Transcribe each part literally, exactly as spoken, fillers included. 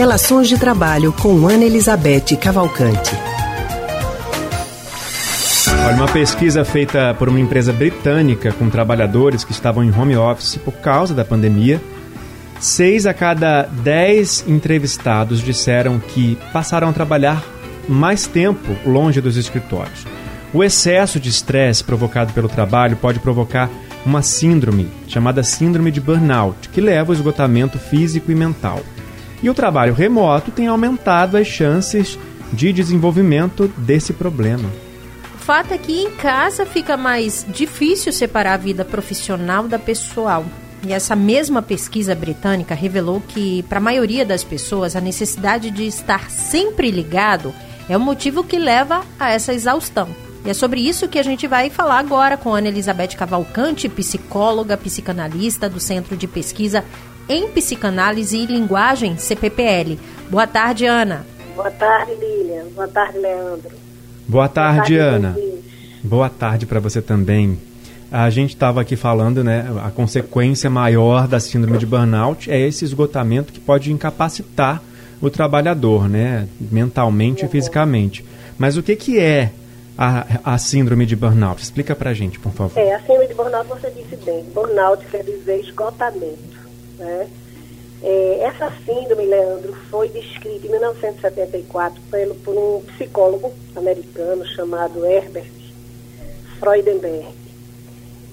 Relações de Trabalho com Ana Elizabeth Cavalcante. Olha, uma pesquisa feita por uma empresa britânica com trabalhadores que estavam em home office por causa da pandemia, seis a cada dez entrevistados disseram que passaram a trabalhar mais tempo longe dos escritórios. O excesso de estresse provocado pelo trabalho pode provocar uma síndrome, chamada síndrome de burnout, que leva ao esgotamento físico e mental. E o trabalho remoto tem aumentado as chances de desenvolvimento desse problema. O fato é que em casa fica mais difícil separar a vida profissional da pessoal. E essa mesma pesquisa britânica revelou que, para a maioria das pessoas, a necessidade de estar sempre ligado é o motivo que leva a essa exaustão. E é sobre isso que a gente vai falar agora com Ana Elizabeth Cavalcante, psicóloga, psicanalista do Centro de Pesquisa em Psicanálise e Linguagem, C P P L. Boa tarde, Ana. Boa tarde, Lilian. Boa tarde, Leandro. Boa tarde, Boa tarde Ana. Vocês. Boa tarde para você também. A gente estava aqui falando, né, a consequência maior da síndrome de burnout é esse esgotamento que pode incapacitar o trabalhador, né, mentalmente uhum. e fisicamente. Mas o que, que é a, a síndrome de burnout? Explica pra gente, por favor. É, a síndrome de burnout, você disse bem, burnout quer dizer esgotamento, né? É, essa síndrome, Leandro, foi descrita em mil novecentos e setenta e quatro pelo, por um psicólogo americano chamado Herbert Freudenberg.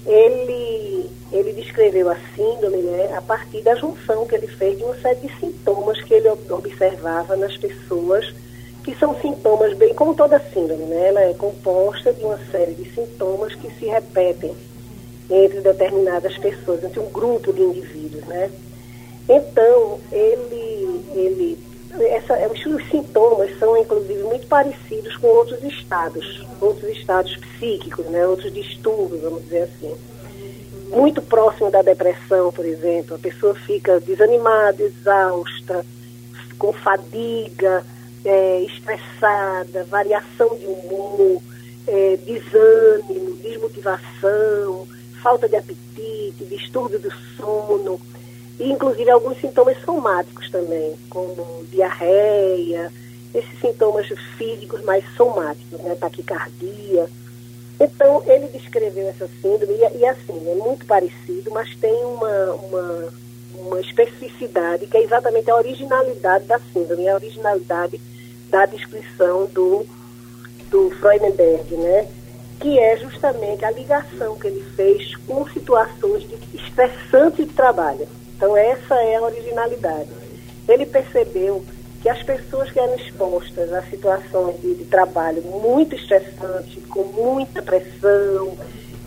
Ele, ele descreveu a síndrome, né, a partir da junção que ele fez de uma série de sintomas que ele observava nas pessoas, que são sintomas bem, como toda síndrome, né, ela é composta de uma série de sintomas que se repetem entre determinadas pessoas, entre um grupo de indivíduos, né. Então, ele, ele, essa, os sintomas são, inclusive, muito parecidos com outros estados, outros estados psíquicos, né, outros distúrbios, vamos dizer assim. Muito próximo da depressão, por exemplo, a pessoa fica desanimada, exausta, com fadiga, é, estressada, variação de humor, é, desânimo, desmotivação, falta de apetite, distúrbio do sono. E, inclusive, alguns sintomas somáticos também, como diarreia, esses sintomas físicos mais somáticos, né, taquicardia. Então, ele descreveu essa síndrome e, e assim, é muito parecido, mas tem uma, uma, uma especificidade, que é exatamente a originalidade da síndrome, a originalidade da descrição do, do Freudenberg, né? Que é justamente a ligação que ele fez com situações de estressantes de trabalho. Então, essa é a originalidade. Ele percebeu que as pessoas que eram expostas a situações de, de trabalho muito estressantes, com muita pressão,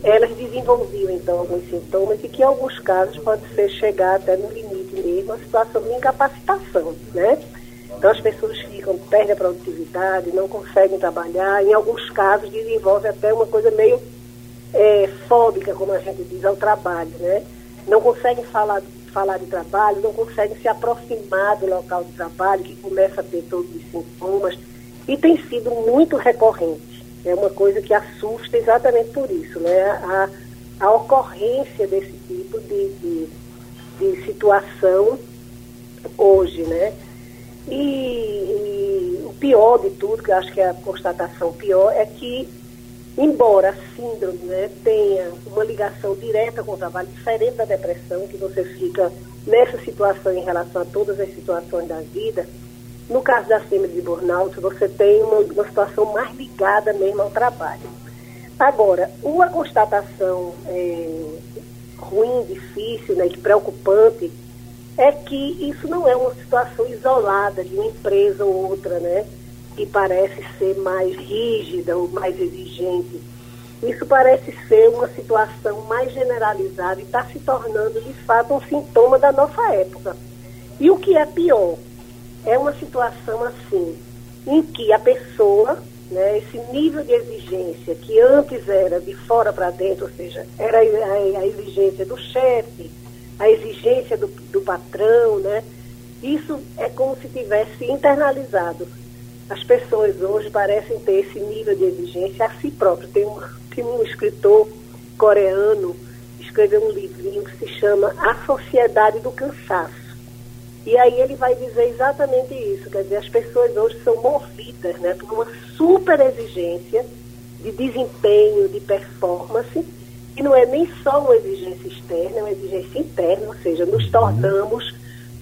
elas desenvolviam, então, alguns sintomas e que, em alguns casos, pode ser chegar até no limite mesmo a situação de incapacitação, né? Então, as pessoas ficam, perdem a produtividade, não conseguem trabalhar, em alguns casos, desenvolve até uma coisa meio é, fóbica, como a gente diz, ao trabalho, né? Não conseguem falar falar de trabalho, não conseguem se aproximar do local de trabalho, que começa a ter todos os sintomas, e tem sido muito recorrente. É uma coisa que assusta exatamente por isso, né? A, a ocorrência desse tipo de, de, de situação hoje, né? E, e o pior de tudo, que eu acho que é a constatação pior, é que, embora a síndrome, né, tenha uma ligação direta com o trabalho, diferente da depressão, que você fica nessa situação em relação a todas as situações da vida, no caso da síndrome de burnout, você tem uma, uma situação mais ligada mesmo ao trabalho. Agora, uma constatação é, ruim, difícil, né, e preocupante, é que isso não é uma situação isolada de uma empresa ou outra, né? Que parece ser mais rígida ou mais exigente. Isso parece ser uma situação mais generalizada e está se tornando, de fato, um sintoma da nossa época. E o que é pior, é uma situação assim, em que a pessoa, né, esse nível de exigência que antes era de fora para dentro, ou seja, era a exigência do chefe, a exigência do, do patrão, né, isso é como se tivesse internalizado. As pessoas hoje parecem ter esse nível de exigência a si próprio. Tem um, tem um escritor coreano que escreveu um livrinho que se chama A Sociedade do Cansaço. E aí ele vai dizer exatamente isso, quer dizer, as pessoas hoje são movidas, né, por uma super exigência de desempenho, de performance, que não é nem só uma exigência externa, é uma exigência interna, ou seja, nos tornamos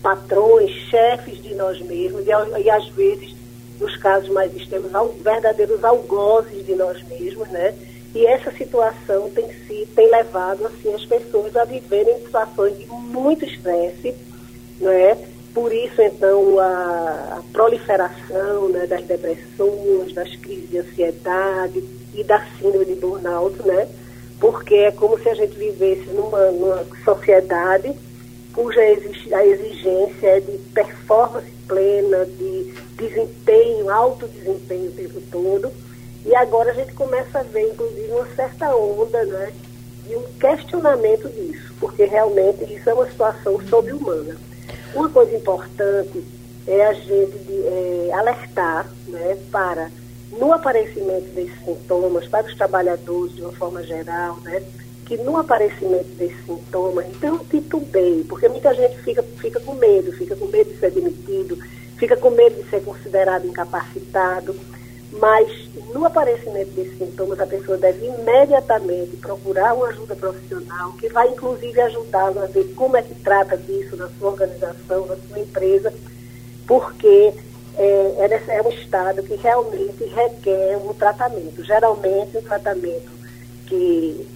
patrões, chefes de nós mesmos e, e às vezes, nos casos mais extremos, verdadeiros algozes de nós mesmos, né? E essa situação tem, se, tem levado assim, as pessoas a viverem situações de muito estresse, né? Por isso, então, a, a proliferação, né, das depressões, das crises de ansiedade e da síndrome de burnout, né? Porque é como se a gente vivesse numa, numa sociedade cuja a exigência é de performance plena, de desempenho, alto desempenho o tempo todo. E agora a gente começa a ver, inclusive, uma certa onda, né, de um questionamento disso, porque realmente isso é uma situação sobre-humana. Uma coisa importante é a gente é, alertar, né, para, no aparecimento desses sintomas, para os trabalhadores de uma forma geral, né, que no aparecimento desses sintomas, então titubeie, porque muita gente fica, fica com medo, fica com medo de ser demitido, fica com medo de ser considerado incapacitado, mas no aparecimento desses sintomas a pessoa deve imediatamente procurar uma ajuda profissional, que vai inclusive ajudá-la a ver como é que trata disso na sua organização, na sua empresa, porque é, é um estado que realmente requer um tratamento, geralmente um tratamento que...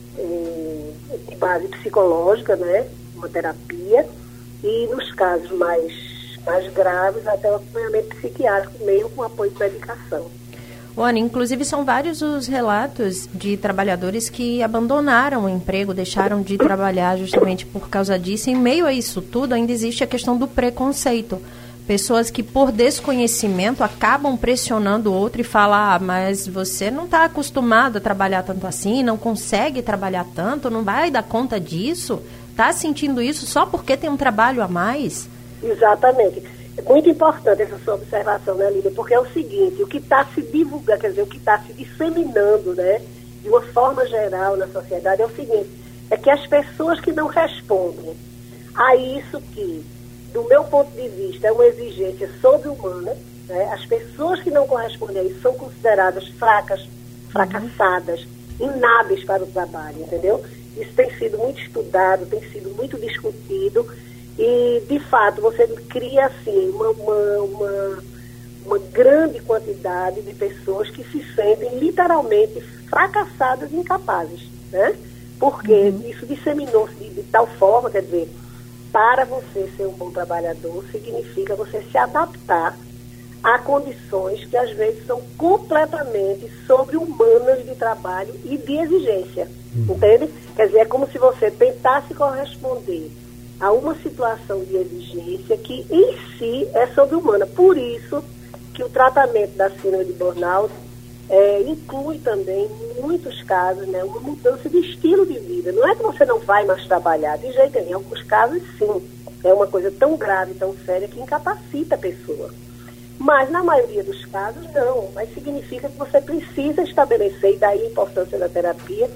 de base psicológica, né, uma terapia, e nos casos mais, mais graves até o acompanhamento psiquiátrico mesmo com apoio de medicação. Ana, inclusive são vários os relatos de trabalhadores que abandonaram o emprego, deixaram de trabalhar justamente por causa disso. Em meio a isso tudo ainda existe a questão do preconceito. Pessoas que, por desconhecimento, acabam pressionando o outro e falam: ah, mas você não está acostumado a trabalhar tanto assim, não consegue trabalhar tanto, não vai dar conta disso, está sentindo isso só porque tem um trabalho a mais? Exatamente. É muito importante essa sua observação, né, Lília? Porque é o seguinte, o que está se divulgando, quer dizer, o que está se disseminando, né, de uma forma geral na sociedade é o seguinte, é que as pessoas que não respondem a isso que... do meu ponto de vista, é uma exigência sobre-humana, né? As pessoas que não correspondem a isso são consideradas fracas, fracassadas, inábeis para o trabalho, entendeu? Isso tem sido muito estudado, tem sido muito discutido e, de fato, você cria, assim, uma, uma, uma, uma grande quantidade de pessoas que se sentem literalmente fracassadas e incapazes, né? Porque uhum. isso disseminou-se de, de tal forma, quer dizer... Para você ser um bom trabalhador, significa você se adaptar a condições que às vezes são completamente sobre-humanas de trabalho e de exigência, uhum. entende? Quer dizer, é como se você tentasse corresponder a uma situação de exigência que em si é sobre-humana. Por isso que o tratamento da síndrome de burnout é, inclui também, em muitos casos, né, uma mudança de estilo de vida. Não é que você não vai mais trabalhar, de jeito nenhum. Em alguns casos, sim. É uma coisa tão grave, tão séria, que incapacita a pessoa. Mas, na maioria dos casos, não. Mas significa que você precisa estabelecer, e daí a importância da terapia,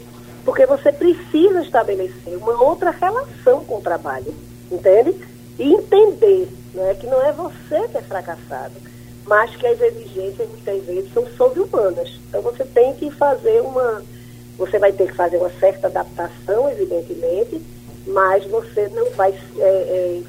porque você precisa estabelecer uma outra relação com o trabalho, entende? E entender, né, que não é você que é fracassado, mas que as exigências, muitas vezes, são sobre-humanas. Então, você tem que fazer uma... Você vai ter que fazer uma certa adaptação, evidentemente, mas você não vai é, é,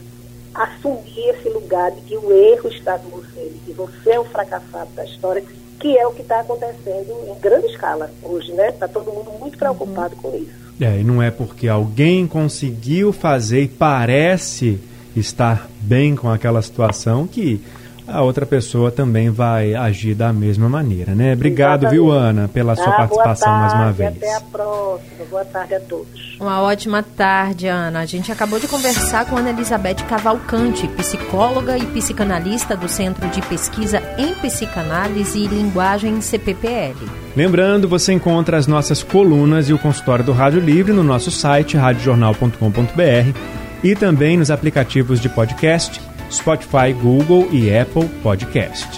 assumir esse lugar de que o erro está com você, de que você é o fracassado da história, que é o que está acontecendo em grande escala hoje, né? Está todo mundo muito preocupado com isso. É, e não é porque alguém conseguiu fazer e parece estar bem com aquela situação que... a outra pessoa também vai agir da mesma maneira, né? Obrigado, exatamente. Viu, Ana, pela sua ah, participação boa tarde, mais uma vez. Até a próxima. Boa tarde a todos. Uma ótima tarde, Ana. A gente acabou de conversar com Ana Elizabeth Cavalcante, psicóloga e psicanalista do Centro de Pesquisa em Psicanálise e Linguagem C P P L. Lembrando, você encontra as nossas colunas e o consultório do Rádio Livre no nosso site, rádio jornal ponto com ponto b r, e também nos aplicativos de podcast, Spotify, Google e Apple Podcast.